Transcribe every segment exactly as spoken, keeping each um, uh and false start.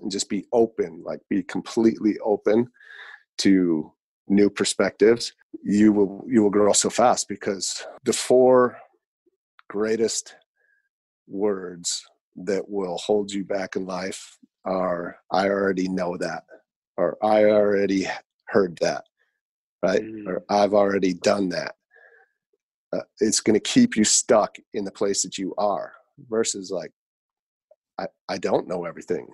and just be open, like be completely open to new perspectives, you will you will grow so fast, because the four greatest words that will hold you back in life are, I already know that, or I already heard that, right? Mm-hmm. Or I've already done that. Uh, it's going to keep you stuck in the place that you are, versus like, I, I don't know everything.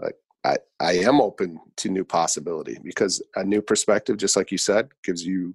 Like I, I am open to new possibility, because a new perspective, just like you said, gives you,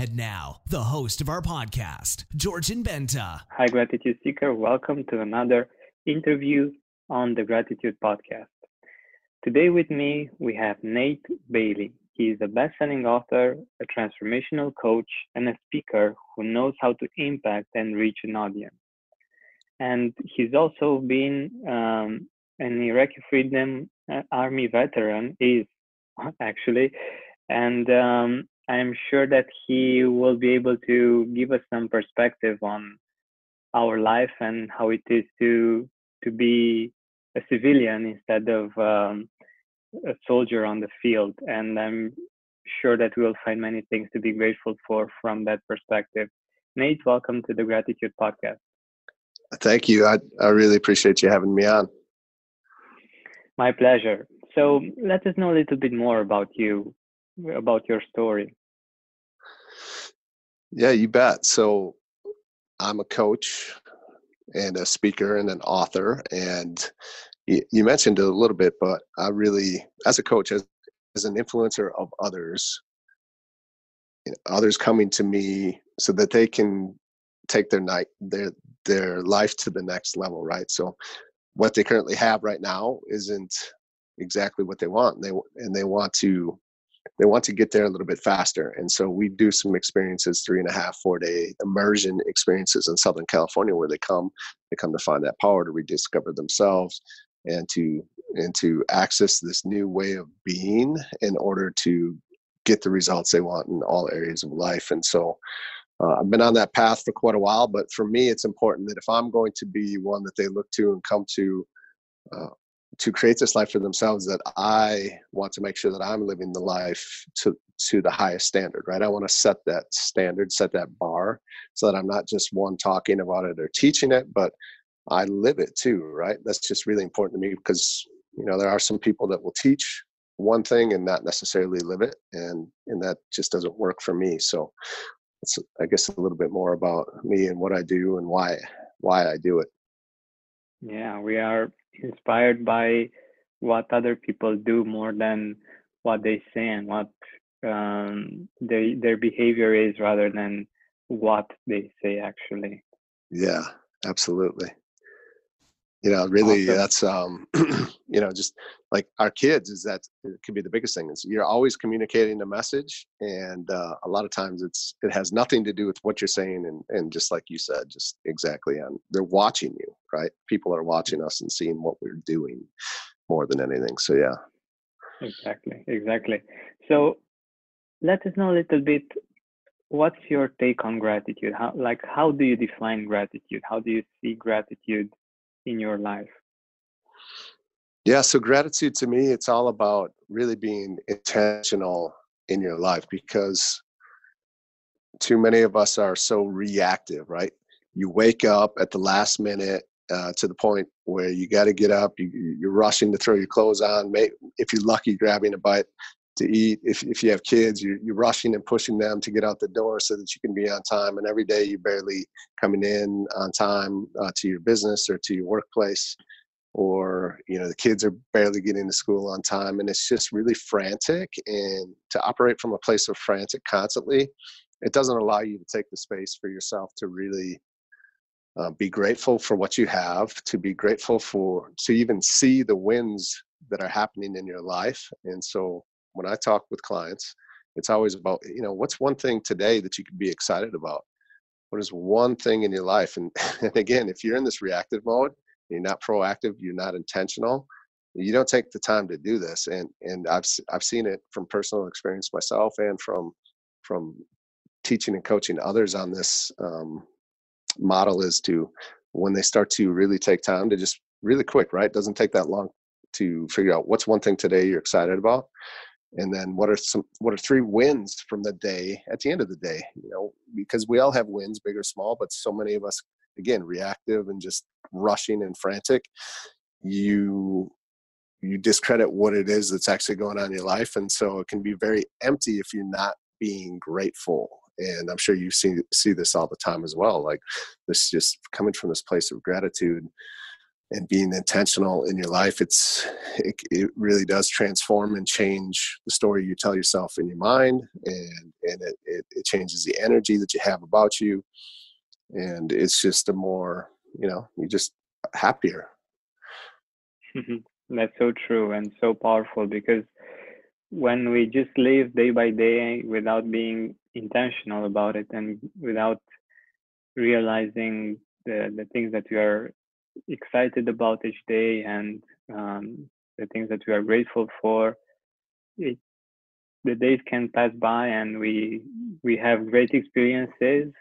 And now, the host of our podcast, Georgian Benta. Hi, Gratitude Seeker. Welcome to another interview on the Gratitude Podcast. Today with me, we have Nate Bailey. He is a best-selling author, a transformational coach, and a speaker who knows how to impact and reach an audience. And he's also been um, an Iraqi Freedom Army veteran, is actually, and um, I'm sure that he will be able to give us some perspective on our life and how it is to to be a civilian instead of um, a soldier on the field. And I'm sure that we will find many things to be grateful for from that perspective. Nate, welcome to the Gratitude Podcast. Thank you. I, I really appreciate you having me on. My pleasure. So let us know a little bit more about you, about your story. Yeah, you bet. So I'm a coach and a speaker and an author. And you, you mentioned it a little bit, but I really, as a coach, as, as an influencer of others, you know, others coming to me so that they can take their night, their their life to the next level, right? So what they currently have right now isn't exactly what they want. They and they want to They want to get there a little bit faster. And so we do some experiences, three and a half, four day immersion experiences in Southern California, where they come, they come to find that power, to rediscover themselves, and to, and to access this new way of being in order to get the results they want in all areas of life. And so uh, I've been on that path for quite a while, but for me, it's important that if I'm going to be one that they look to and come to, uh, to create this life for themselves, that I want to make sure that I'm living the life to, to the highest standard, right? I want to set that standard, set that bar, so that I'm not just one talking about it or teaching it, but I live it too, right? That's just really important to me, because, you know, there are some people that will teach one thing and not necessarily live it. And, and that just doesn't work for me. So it's, I guess, a little bit more about me and what I do and why, why I do it. Yeah, we are inspired by what other people do more than what they say and what um, they, their behavior is, rather than what they say, actually. Yeah, absolutely. You know, really, awesome. That's, um, you know, just like our kids, is that it could be the biggest thing. Is you're always communicating a message. And uh, a lot of times it's it has nothing to do with what you're saying. And, and just like you said, just exactly. And they're watching you, right? People are watching us and seeing what we're doing more than anything. So, yeah. Exactly. Exactly. So let us know a little bit. What's your take on gratitude? How, like, how do you define gratitude? How do you see gratitude in your life? Yeah, so gratitude to me, it's all about really being intentional in your life, because too many of us are so reactive, right? You wake up at the last minute uh, to the point where you got to get up, you, you're rushing to throw your clothes on, maybe, if you're lucky, grabbing a bite to eat. If if you have kids, you're, you're rushing and pushing them to get out the door so that you can be on time. And every day you're barely coming in on time uh, to your business or to your workplace, or, you know, the kids are barely getting to school on time. And it's just really frantic, and to operate from a place of frantic constantly, it doesn't allow you to take the space for yourself to really uh, be grateful for what you have, to be grateful for, to even see the wins that are happening in your life. And so when I talk with clients It's always about, you know, what's one thing today that you could be excited about? What is one thing in your life? And, and again, if you're in this reactive mode, you're not proactive, you're not intentional, you don't take the time to do this. And and I've I've seen it from personal experience myself, and from from teaching and coaching others on this um, model, is to when they start to really take time to just really quick, right? It doesn't take that long to figure out what's one thing today you're excited about. And then what are some, what are three wins from the day at the end of the day, you know, because we all have wins, big or small, but so many of us, again, reactive and just rushing and frantic, you, you discredit what it is that's actually going on in your life. And so it can be very empty if you're not being grateful. And I'm sure you see, see this all the time as well. Like this, just coming from this place of gratitude and being intentional in your life, it's it, it really does transform and change the story you tell yourself in your mind, and and it, it, it changes the energy that you have about you, and it's just a more, you know, you're just happier. That's so true and so powerful, because when we just live day by day without being intentional about it and without realizing the the things that you are excited about each day, and um, the things that we are grateful for, it, the days can pass by, and we we have great experiences,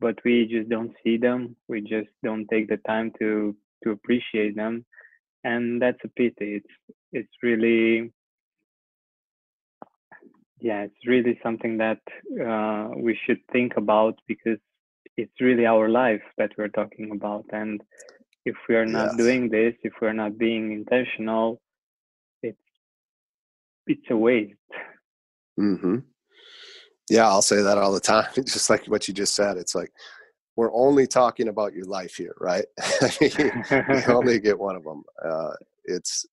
but we just don't see them. We just don't take the time to to appreciate them, and that's a pity. It's it's really, yeah, it's really something that uh, we should think about, because it's really our life that we're talking about, and if we are not yes. doing this, if we're not being intentional, it's it's a waste. Mm-hmm. Yeah, I'll say that all the time. It's just like what you just said. It's like, we're only talking about your life here, right? you, you only get one of them. Uh, it's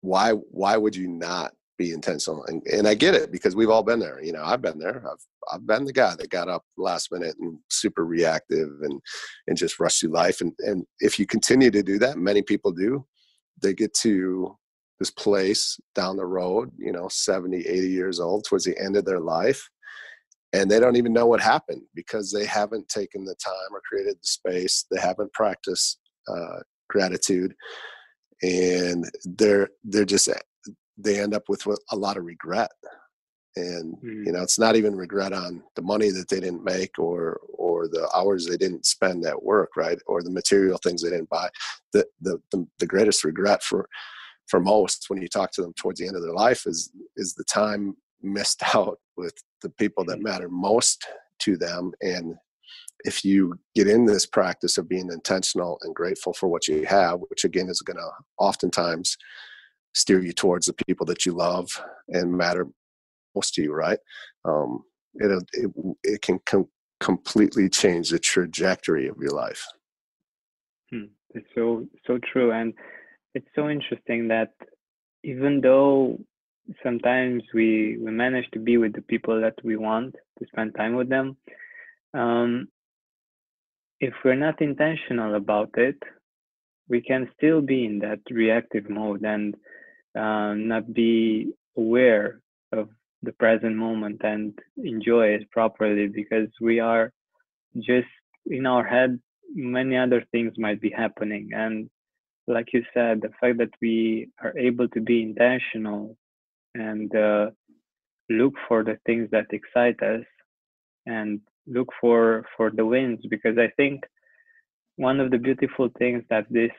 why why would you not be intentional? And, and I get it, because we've all been there. You know, I've been there. I've I've been the guy that got up last minute and super reactive and, and just rushed through life. And, and if you continue to do that, many people do, they get to this place down the road, you know, seventy, eighty years old, towards the end of their life, and they don't even know what happened, because they haven't taken the time or created the space. They haven't practiced uh, gratitude, and they're, they're just, they end up with a lot of regret. And, you know, it's not even regret on the money that they didn't make, or, or the hours they didn't spend at work, right? Or the material things they didn't buy. The, the, the, the greatest regret for, for most, when you talk to them towards the end of their life, is, is the time missed out with the people that matter most to them. And if you get in this practice of being intentional and grateful for what you have, which again is going to oftentimes steer you towards the people that you love and matter most to you, right? Um, it it it can com- completely change the trajectory of your life. Hmm. It's so so true, and it's so interesting that even though sometimes we we manage to be with the people that we want, to spend time with them, um, if we're not intentional about it, we can still be in that reactive mode and uh, not be aware of the present moment and enjoy it properly, because we are just in our head. Many other things might be happening, and like you said, the fact that we are able to be intentional and uh, look for the things that excite us and look for for the wins, because I think one of the beautiful things that this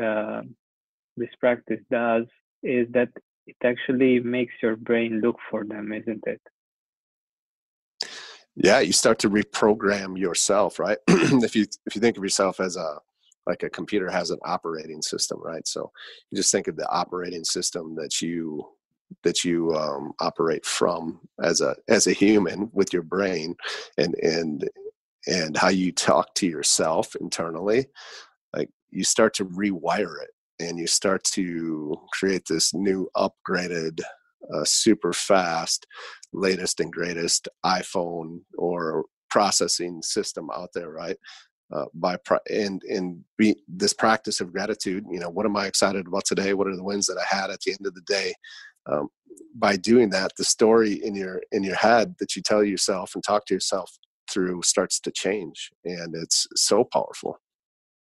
uh, this practice does is that it actually makes your brain look for them, isn't it? Yeah, you start to reprogram yourself, right? if you if you think of yourself as a like a computer has an operating system, right? So you just think of the operating system that you that you um, operate from as a as a human, with your brain, and and and how you talk to yourself internally. Like, you start to rewire it. And you start to create this new upgraded, uh, super fast, latest and greatest iPhone or processing system out there, right? Uh, by pro- and and be, this practice of gratitude, you know, what am I excited about today? What are the wins that I had at the end of the day? Um, by doing that, the story in your in your head that you tell yourself and talk to yourself through starts to change, and it's so powerful.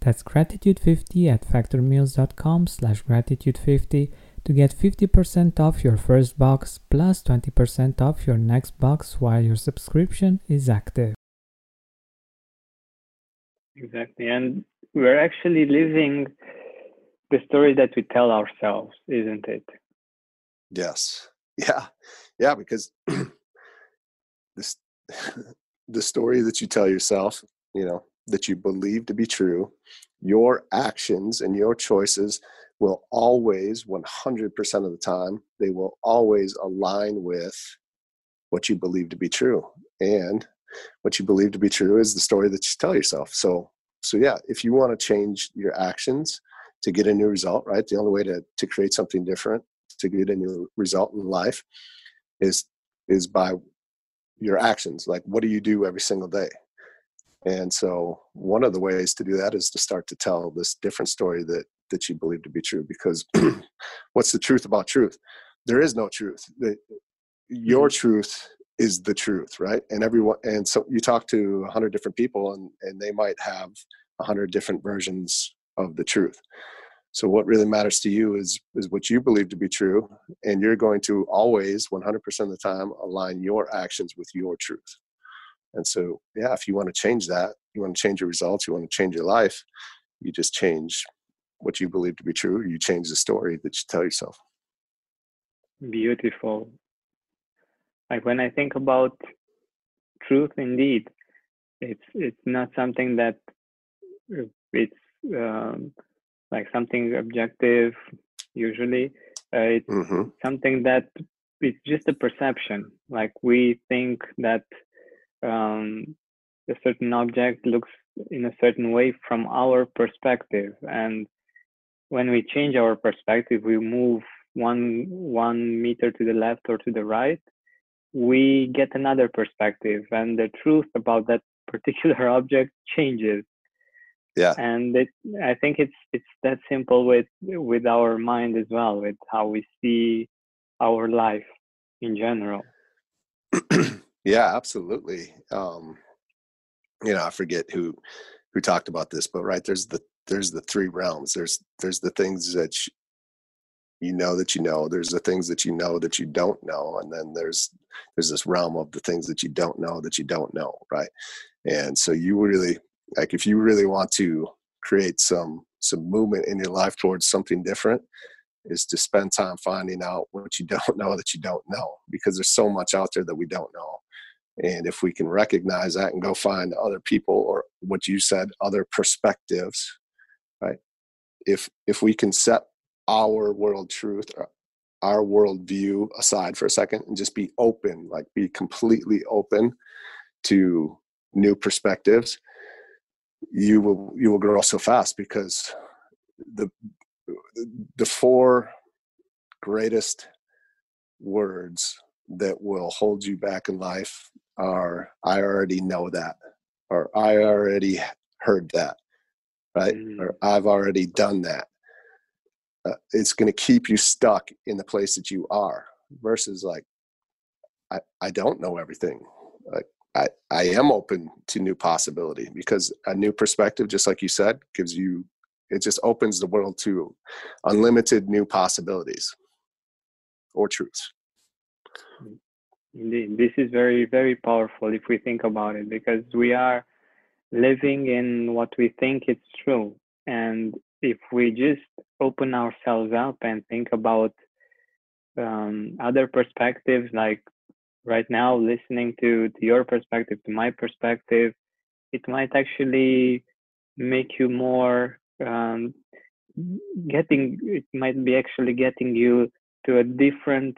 That's gratitude fifty at factormeals.com slash gratitude50 to get fifty percent off your first box plus twenty percent off your next box while your subscription is active. Exactly. And we're actually living the story that we tell ourselves, isn't it? Yes. Yeah. Yeah, because this, the story that you tell yourself, you know, that you believe to be true, your actions and your choices will always, one hundred percent of the time, they will always align with what you believe to be true. And what you believe to be true is the story that you tell yourself. So, so yeah, if you want to change your actions to get a new result, right? The only way to, to create something different, to get a new result in life is, is by your actions. Like, what do you do every single day? And so one of the ways to do that is to start to tell this different story that, that you believe to be true, because what's the truth about truth? There is no truth. The, your truth is the truth, right? And everyone, and so you talk to a hundred different people, and, and they might have a hundred different versions of the truth. So what really matters to you is, is what you believe to be true. And you're going to always, one hundred percent of the time, align your actions with your truth. And so, yeah, if you want to change that, you want to change your results, you want to change your life, you just change what you believe to be true. You change the story that you tell yourself. Beautiful. Like, when I think about truth, indeed, it's it's not something that it's um, like something objective. Usually, uh, it's mm-hmm. something that it's just a perception. Like, we think that um, a certain object looks in a certain way from our perspective, and when we change our perspective, we move one one meter to the left or to the right, we get another perspective, and the truth about that particular object changes. Yeah. And it, I think it's it's that simple with with our mind as well, with how we see our life in general. Yeah, absolutely. Um, you know, I forget who who talked about this, but right, there's the there's the three realms. There's there's the things that sh- you know that you know, there's the things that you know that you don't know, and then there's there's this realm of the things that you don't know that you don't know, right? And so you really, like, if you really want to create some some movement in your life towards something different, is to spend time finding out what you don't know that you don't know, because there's so much out there that we don't know. And if we can recognize that and go find other people, or what you said, other perspectives, right? If if we can set our world truth, or our world view aside for a second and just be open, like be completely open to new perspectives, you will, you will grow so fast, because the, the four greatest words that will hold you back in life are, I already know that, or I already heard that, right? Mm-hmm. Or I've already done that. Uh, it's going to keep you stuck in the place that you are, versus like, I, I don't know everything. Like, I, I am open to new possibility, because a new perspective, just like you said, gives you, it just opens the world to unlimited new possibilities or truths. Indeed. This is very, very powerful if we think about it, because we are living in what we think is true. And if we just open ourselves up and think about um, other perspectives, like right now, listening to, to your perspective, to my perspective, it might actually make you more um, getting, it might be actually getting you to a different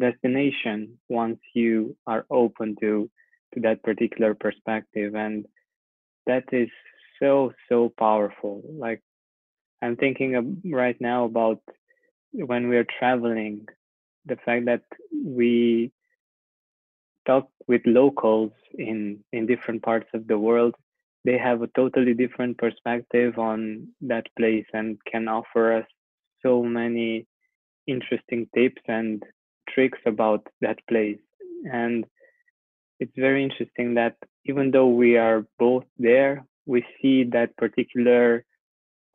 destination once you are open to to that particular perspective. And that is so so powerful. Like, I'm thinking of right now about when we are traveling, the fact that we talk with locals in in different parts of the world. They have a totally different perspective on that place and can offer us so many interesting tips and tricks about that place. And it's very interesting that even though we are both there, we see that particular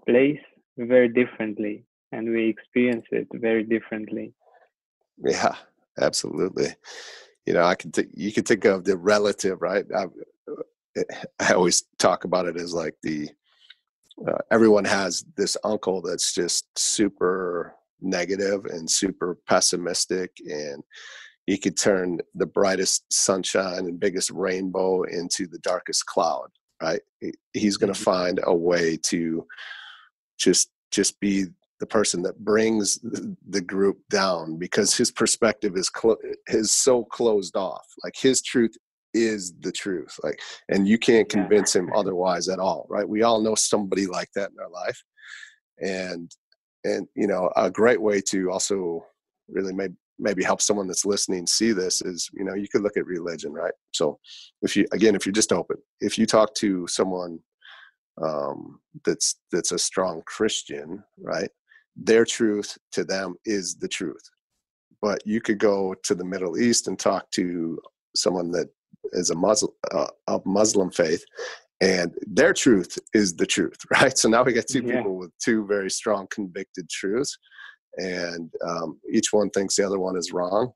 place very differently and we experience it very differently. Yeah, absolutely. You know, I can t- you can think of the relative, right? I, I always talk about it as like the uh, everyone has this uncle that's just super negative and super pessimistic, and you could turn the brightest sunshine and biggest rainbow into the darkest cloud, right? He's going to find a way to just just be the person that brings the group down, because his perspective is clo- is so closed off. Like, his truth is the truth, like, and you can't convince yeah. him otherwise at all, right? We all know somebody like that in our life. And And, you know, a great way to also really maybe, maybe help someone that's listening see this is, you know, you could look at religion, right? So if you, again, if you're just open, if you talk to someone um, that's, that's a strong Christian, right? Their truth to them is the truth. But you could go to the Middle East and talk to someone that is a Muslim, uh, of Muslim faith, and their truth is the truth, right? So now we got two yeah. people with two very strong, convicted truths, and um, each one thinks the other one is wrong,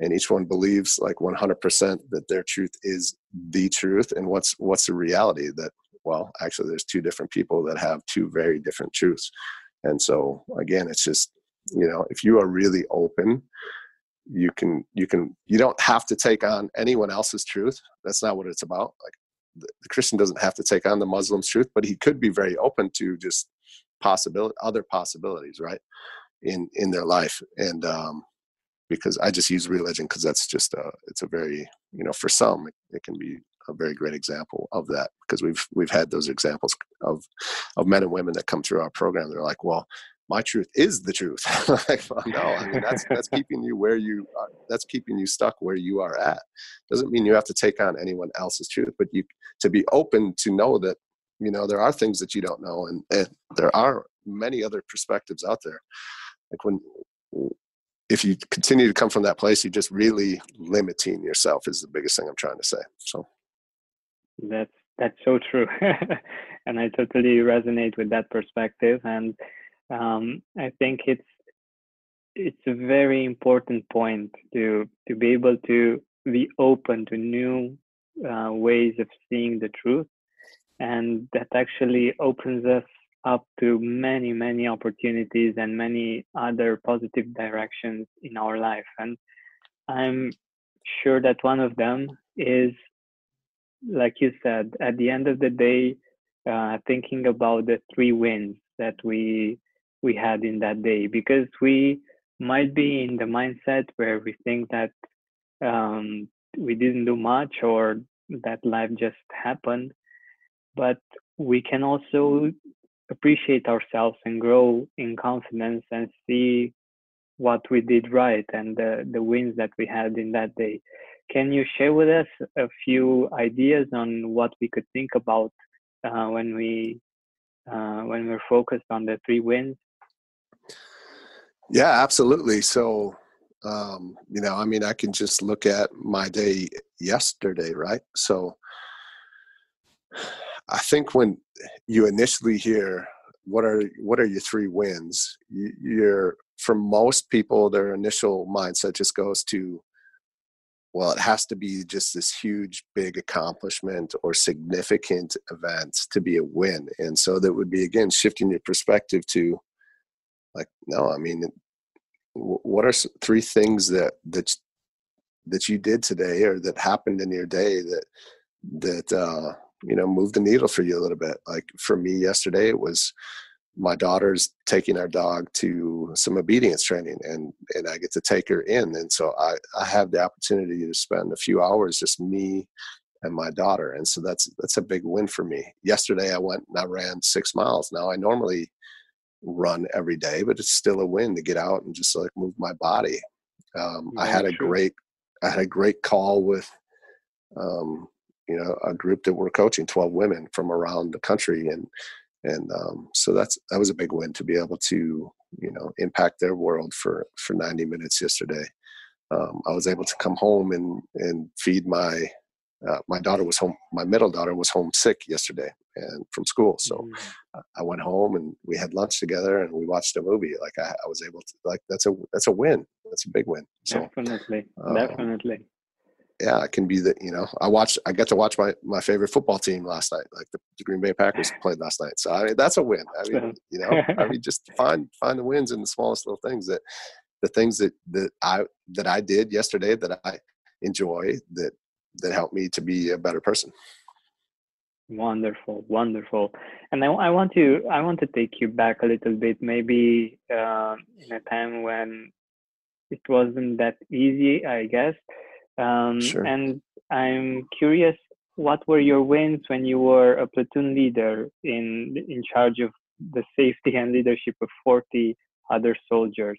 and each one believes like one hundred percent that their truth is the truth. And what's what's the reality that, well, actually there's two different people that have two very different truths. And so again, it's just, you know, if you are really open, you can you can you don't have to take on anyone else's truth. That's not what it's about. Like, the Christian doesn't have to take on the Muslim's truth, but he could be very open to just possibility, other possibilities, right, in in their life. And um, because I just use religion because that's just a, it's a very, you know, for some it, it can be a very great example of that, because we've we've had those examples of of men and women that come through our program. They're like, well, my truth is the truth. Like, well, no, I mean, that's that's keeping you where you are, that's keeping you stuck where you are at. Doesn't mean you have to take on anyone else's truth, but you to be open to know that, you know, there are things that you don't know, and, and there are many other perspectives out there. Like, when if you continue to come from that place, you're just really limiting yourself is the biggest thing I'm trying to say. So that's that's so true. And I totally resonate with that perspective. And Um, I think it's it's a very important point to to be able to be open to new uh, ways of seeing the truth, and that actually opens us up to many many opportunities and many other positive directions in our life. And I'm sure that one of them is, like you said, at the end of the day, uh, thinking about the three wins that we we had in that day, because we might be in the mindset where we think that um, we didn't do much or that life just happened, but we can also appreciate ourselves and grow in confidence and see what we did right and the, the wins that we had in that day. Can you share with us a few ideas on what we could think about uh, when we uh, when we're focused on the three wins? Yeah, absolutely. So, um, you know, I mean, I can just look at my day yesterday, right? So I think when you initially hear, what are, what are your three wins? You're, for most people, their initial mindset just goes to, well, it has to be just this huge, big accomplishment or significant event to be a win. And so that would be, again, shifting your perspective to like, no, I mean, what are three things that, that, that you did today or that happened in your day that, that, uh, you know, moved the needle for you a little bit? Like for me yesterday, it was my daughter's taking our dog to some obedience training, and, and I get to take her in. And so I, I have the opportunity to spend a few hours, just me and my daughter. And so that's, that's a big win for me. Yesterday I went and I ran six miles. Now I normally run every day, but it's still a win to get out and just like move my body. Um, yeah, I had a true. great, I had a great call with, um, you know, a group that we're coaching, twelve women from around the country. And, And um, so that's that was a big win to be able to, you know, impact their world for, for ninety minutes yesterday. Um, I was able to come home and, and feed my uh, my daughter was home. My middle daughter was homesick yesterday and from school. So mm-hmm. I went home and we had lunch together and we watched a movie. Like I, I was able to like that's a that's a win. That's a big win. So, definitely, um, definitely. Yeah, I can be the, you know, I watched, I got to watch my, my favorite football team last night, like the, the Green Bay Packers played last night. So I mean, that's a win. I mean, you know, I mean, just find, find the wins in the smallest little things that the things that, that I, that I did yesterday that I enjoy that, that helped me to be a better person. Wonderful. Wonderful. And I, I want to, I want to take you back a little bit, maybe uh, in a time when it wasn't that easy, I guess. Um, sure. And I'm curious, what were your wins when you were a platoon leader in in charge of the safety and leadership of forty other soldiers?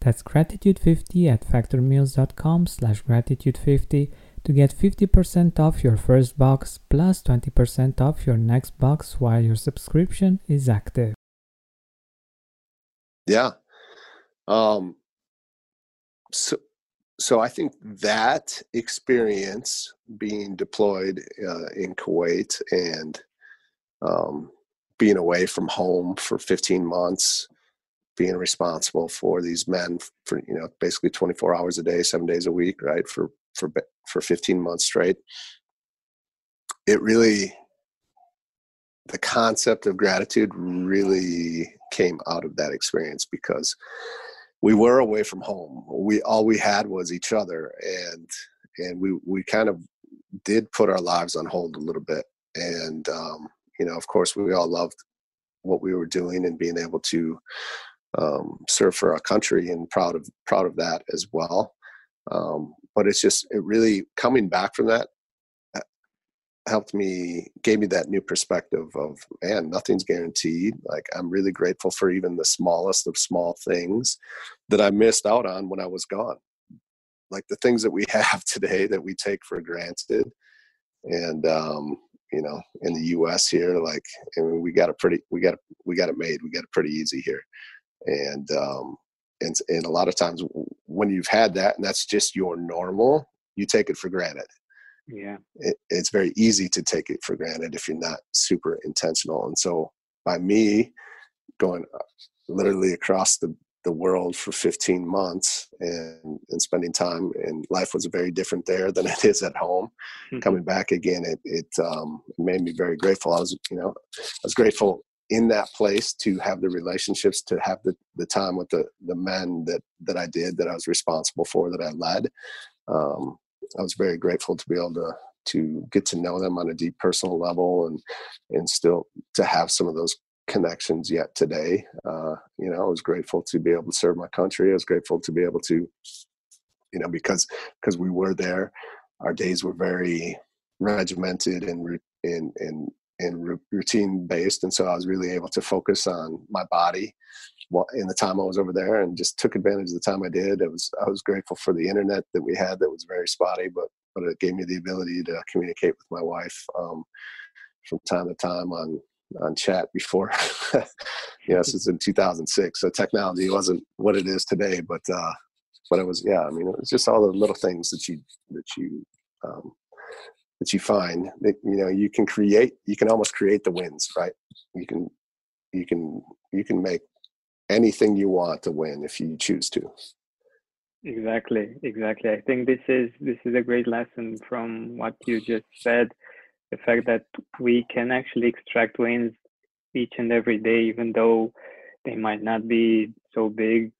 That's gratitude fifty at factormeals.com slash gratitude50 to get fifty percent off your first box plus twenty percent off your next box while your subscription is active. Yeah. Um. So... So I think that experience being deployed uh, in Kuwait and um, being away from home for fifteen months, being responsible for these men for, you know, basically twenty-four hours a day, seven days a week, right, for for for fifteen months straight. It really, the concept of gratitude really came out of that experience because we were away from home. We all we had was each other, and and we we kind of did put our lives on hold a little bit. And um, you know, of course, we all loved what we were doing and being able to um, serve for our country, and proud of proud of that as well. Um, but it's just it really coming back from that helped me, gave me that new perspective of, man, nothing's guaranteed. Like, I'm really grateful for even the smallest of small things that I missed out on when I was gone. Like the things that we have today that we take for granted. And, um, you know, in the U S here, like, I mean, we got a pretty, we got, we got it made, we got it pretty easy here. And, um, and, and a lot of times when you've had that and that's just your normal, you take it for granted. Yeah, it, it's very easy to take it for granted if you're not super intentional. And so by me going literally across the, the world for fifteen months and, and spending time, and life was very different there than it is at home. Mm-hmm. Coming back again, it, it um, made me very grateful. I was, you know, I was grateful in that place to have the relationships, to have the, the time with the, the men that, that I did, that I was responsible for, that I led. Um, I was very grateful to be able to to get to know them on a deep personal level, and and still to have some of those connections yet today. Uh, you know, I was grateful to be able to serve my country. I was grateful to be able to, you know, because because we were there, our days were very regimented and and and and routine based, and so I was really able to focus on my body in the time I was over there, and just took advantage of the time I did. It was I was grateful for the internet that we had, that was very spotty, but but it gave me the ability to communicate with my wife um, from time to time on. on chat before, you know, since in two thousand six. So technology wasn't what it is today, but, uh, but it was, yeah, I mean, it was just all the little things that you, that you, um, that you find that, you know, you can create, you can almost create the wins, right? You can, you can, you can make anything you want to win if you choose to. Exactly. Exactly. I think this is, this is a great lesson from what you just said. The fact that we can actually extract wins each and every day, even though they might not be so big,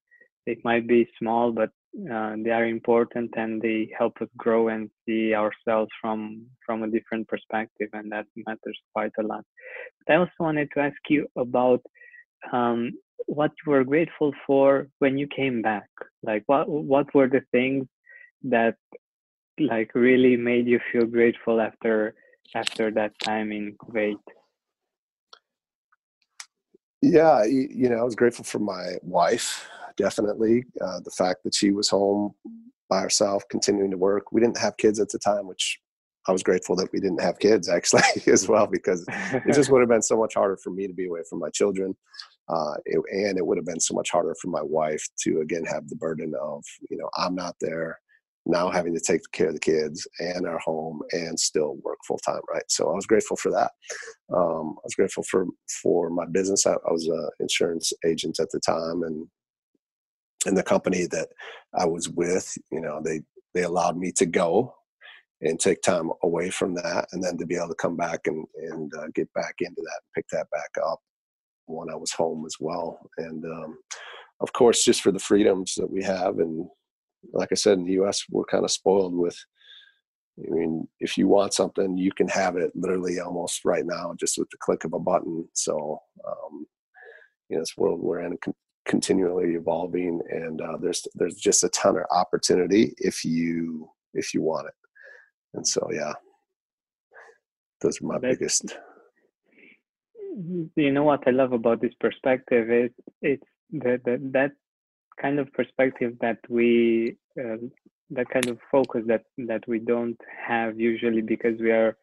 they might be small, but uh, they are important, and they help us grow and see ourselves from from a different perspective, and that matters quite a lot. But I also wanted to ask you about um, what you were grateful for when you came back. Like, what what were the things that like really made you feel grateful after? after that time in Kuwait? Yeah, you know, I was grateful for my wife, definitely. Uh, the fact that she was home by herself, continuing to work. We didn't have kids at the time, which I was grateful that we didn't have kids, actually, as well, because it just would have been so much harder for me to be away from my children. Uh, it, and it would have been so much harder for my wife to, again, have the burden of, you know, I'm not there, now having to take care of the kids and our home and still work full time. Right. So I was grateful for that. Um, I was grateful for, for my business. I, I was an insurance agent at the time, and, and the company that I was with, you know, they, they allowed me to go and take time away from that. And then to be able to come back and, and uh, get back into that, pick that back up when I was home as well. And um, of course, just for the freedoms that we have. And, like I said, in the U S, we're kind of spoiled with, I mean, if you want something, you can have it literally almost right now, just with the click of a button. So, um, you know, this world we're in con- continually evolving, and uh, there's there's just a ton of opportunity if you if you want it. And so, yeah, those are my That's, biggest. You know what I love about this perspective is it's that that. that kind of perspective that we uh, that kind of focus that that we don't have usually, because we are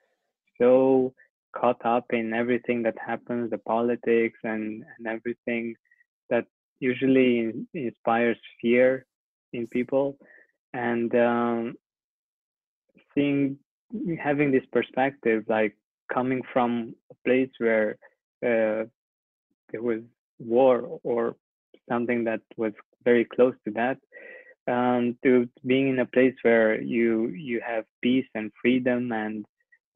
so caught up in everything that happens, the politics and, and everything that usually in, inspires fear in people. And um, seeing having this perspective, like coming from a place where uh, there was war or something that was very close to that, um, to being in a place where you you have peace and freedom and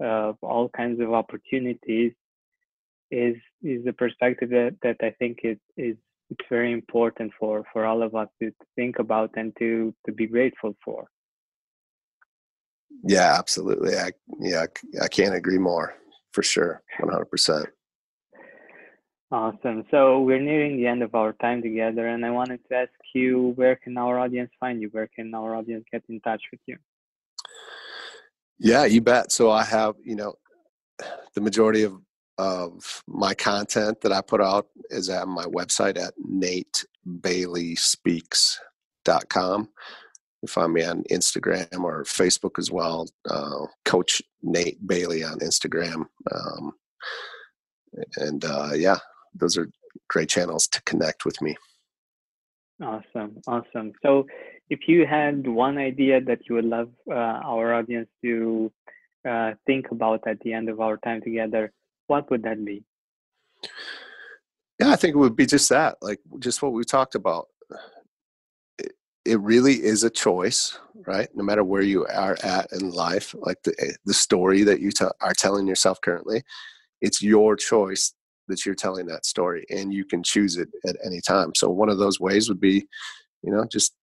uh, all kinds of opportunities, is is the perspective that, that I think is is it's very important for, for all of us to think about and to, to be grateful for. Yeah, absolutely. I yeah I can't agree more, for sure, one hundred percent. Awesome. So we're nearing the end of our time together, and I wanted to ask you, where can our audience find you? Where can our audience get in touch with you? Yeah, you bet. So I have, you know, the majority of, of my content that I put out is at my website at nate bailey speaks dot com. You find me on Instagram or Facebook as well. Uh, Coach Nate Bailey on Instagram. Um, and uh, yeah. Those are great channels to connect with me. Awesome. Awesome. So if you had one idea that you would love uh, our audience to uh, think about at the end of our time together, what would that be? Yeah, I think it would be just that, like just what we talked about. It, it really is a choice, right? No matter where you are at in life, like the, the story that you t- are telling yourself currently, it's your choice that you're telling that story, and you can choose it at any time. So one of those ways would be, you know, just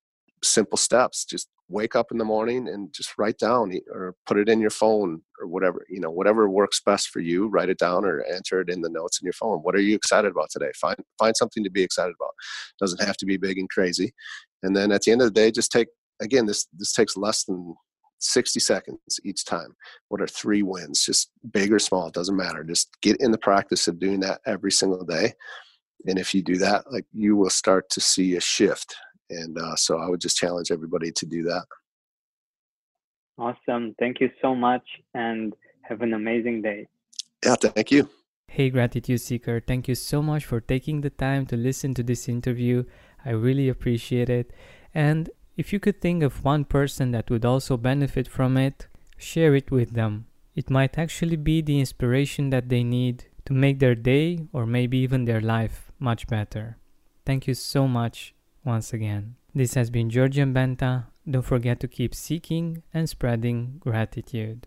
simple steps, just wake up in the morning and just write down or put it in your phone or whatever, you know, whatever works best for you, write it down or enter it in the notes in your phone. What are you excited about today? Find, find something to be excited about. It doesn't have to be big and crazy. And then at the end of the day, just take, again, this, this takes less than sixty seconds each time. What are three wins? Just big or small, it doesn't matter. Just get in the practice of doing that every single day. And if you do that, like, you will start to see a shift. And uh, so I would just challenge everybody to do that. Awesome. Thank you so much and have an amazing day. Yeah, thank you. Hey, Gratitude Seeker. Thank you so much for taking the time to listen to this interview. I really appreciate it. And if you could think of one person that would also benefit from it, share it with them. It might actually be the inspiration that they need to make their day or maybe even their life much better. Thank you so much. Once again, this has been Georgian Benta. Don't forget to keep seeking and spreading gratitude.